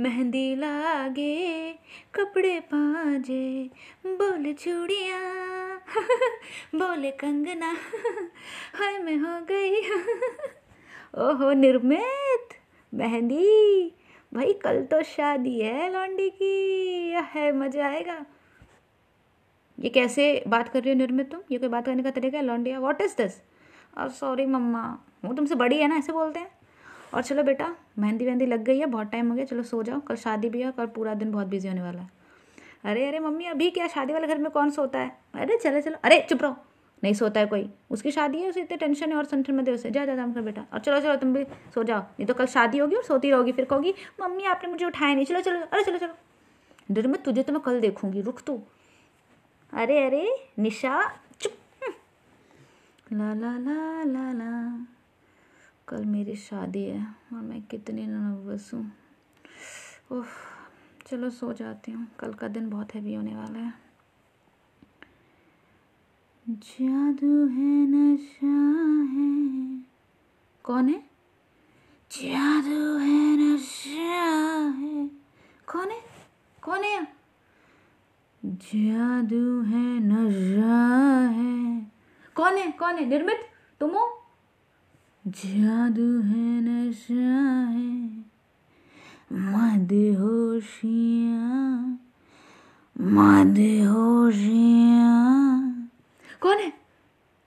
मेहंदी लागे कपड़े पांजे, बोले चूड़िया बोले कंगना, हाय मैं हो गई। ओहो निर्मित, मेहंदी भाई कल तो शादी है लौंडी की, है मजा आएगा। ये कैसे बात कर रही हो निर्मित तुम, ये कोई बात करने का तरीका है लौंडिया, व्हाट इज दिस। और सॉरी मम्मा, वो तुमसे बड़ी है ना, ऐसे बोलते हैं। और चलो बेटा मेहंदी वहंदी लग गई है, बहुत टाइम हो गया, चलो सो जाओ, कल शादी भी है, कल पूरा दिन बहुत बिजी होने वाला है। अरे अरे मम्मी अभी क्या, शादी वाले घर में कौन सोता है, अरे चलो चलो, अरे चुप रहो, नहीं सोता है कोई, उसकी शादी है, उसे इतने टेंशन है और संठन में दे उसे, जा जा जा कर बेटा, और चलो चलो तुम भी सो जाओ, नहीं तो कल शादी होगी और सोती रहोगी, फिर कहोगी मम्मी आपने मुझे उठाया नहीं, चलो चलो, अरे चलो चलो। डर मत, तुझे तो मैं कल देखूंगी, रुक तू। अरे अरे निशा चुप। ला ला ला ला ला, कल मेरी शादी है और मैं कितनी नर्वस हूँ। ओह चलो सो जाती हूँ, कल का दिन बहुत हैवी होने वाला है। जादू है नशा है, कौन है, जादू है नशा है, कौन है, कौन है, जादू है नशा है, कौन है, कौन है, निर्मित तुम हो, जादू है नशा है, मदहोशियां, कौन है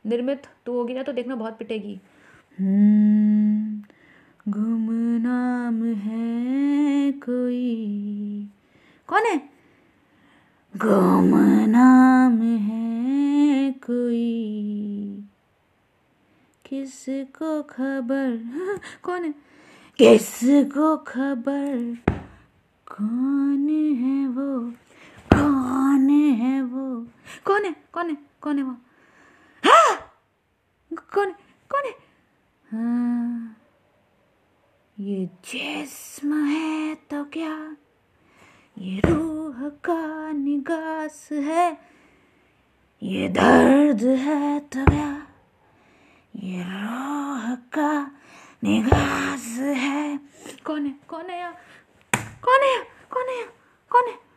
निर्मित तू होगी ना तो देखना बहुत पिटेगी। गुमनाम है कोई, कौन है, गुमनाम है कोई, किसको खबर, कौन है, किसको खबर, कौन है वो, कौन है वो, कौन है, कौन है, कौन है वो, हाँ कौन है, कौन है, हाँ ये जिस्म है तो क्या, ये रूह का निगास है, ये दर्द है तो क्या, ये रूह का निगास है, कौन है, कौन है, कौन है, कौन है, कौन है, कौन है?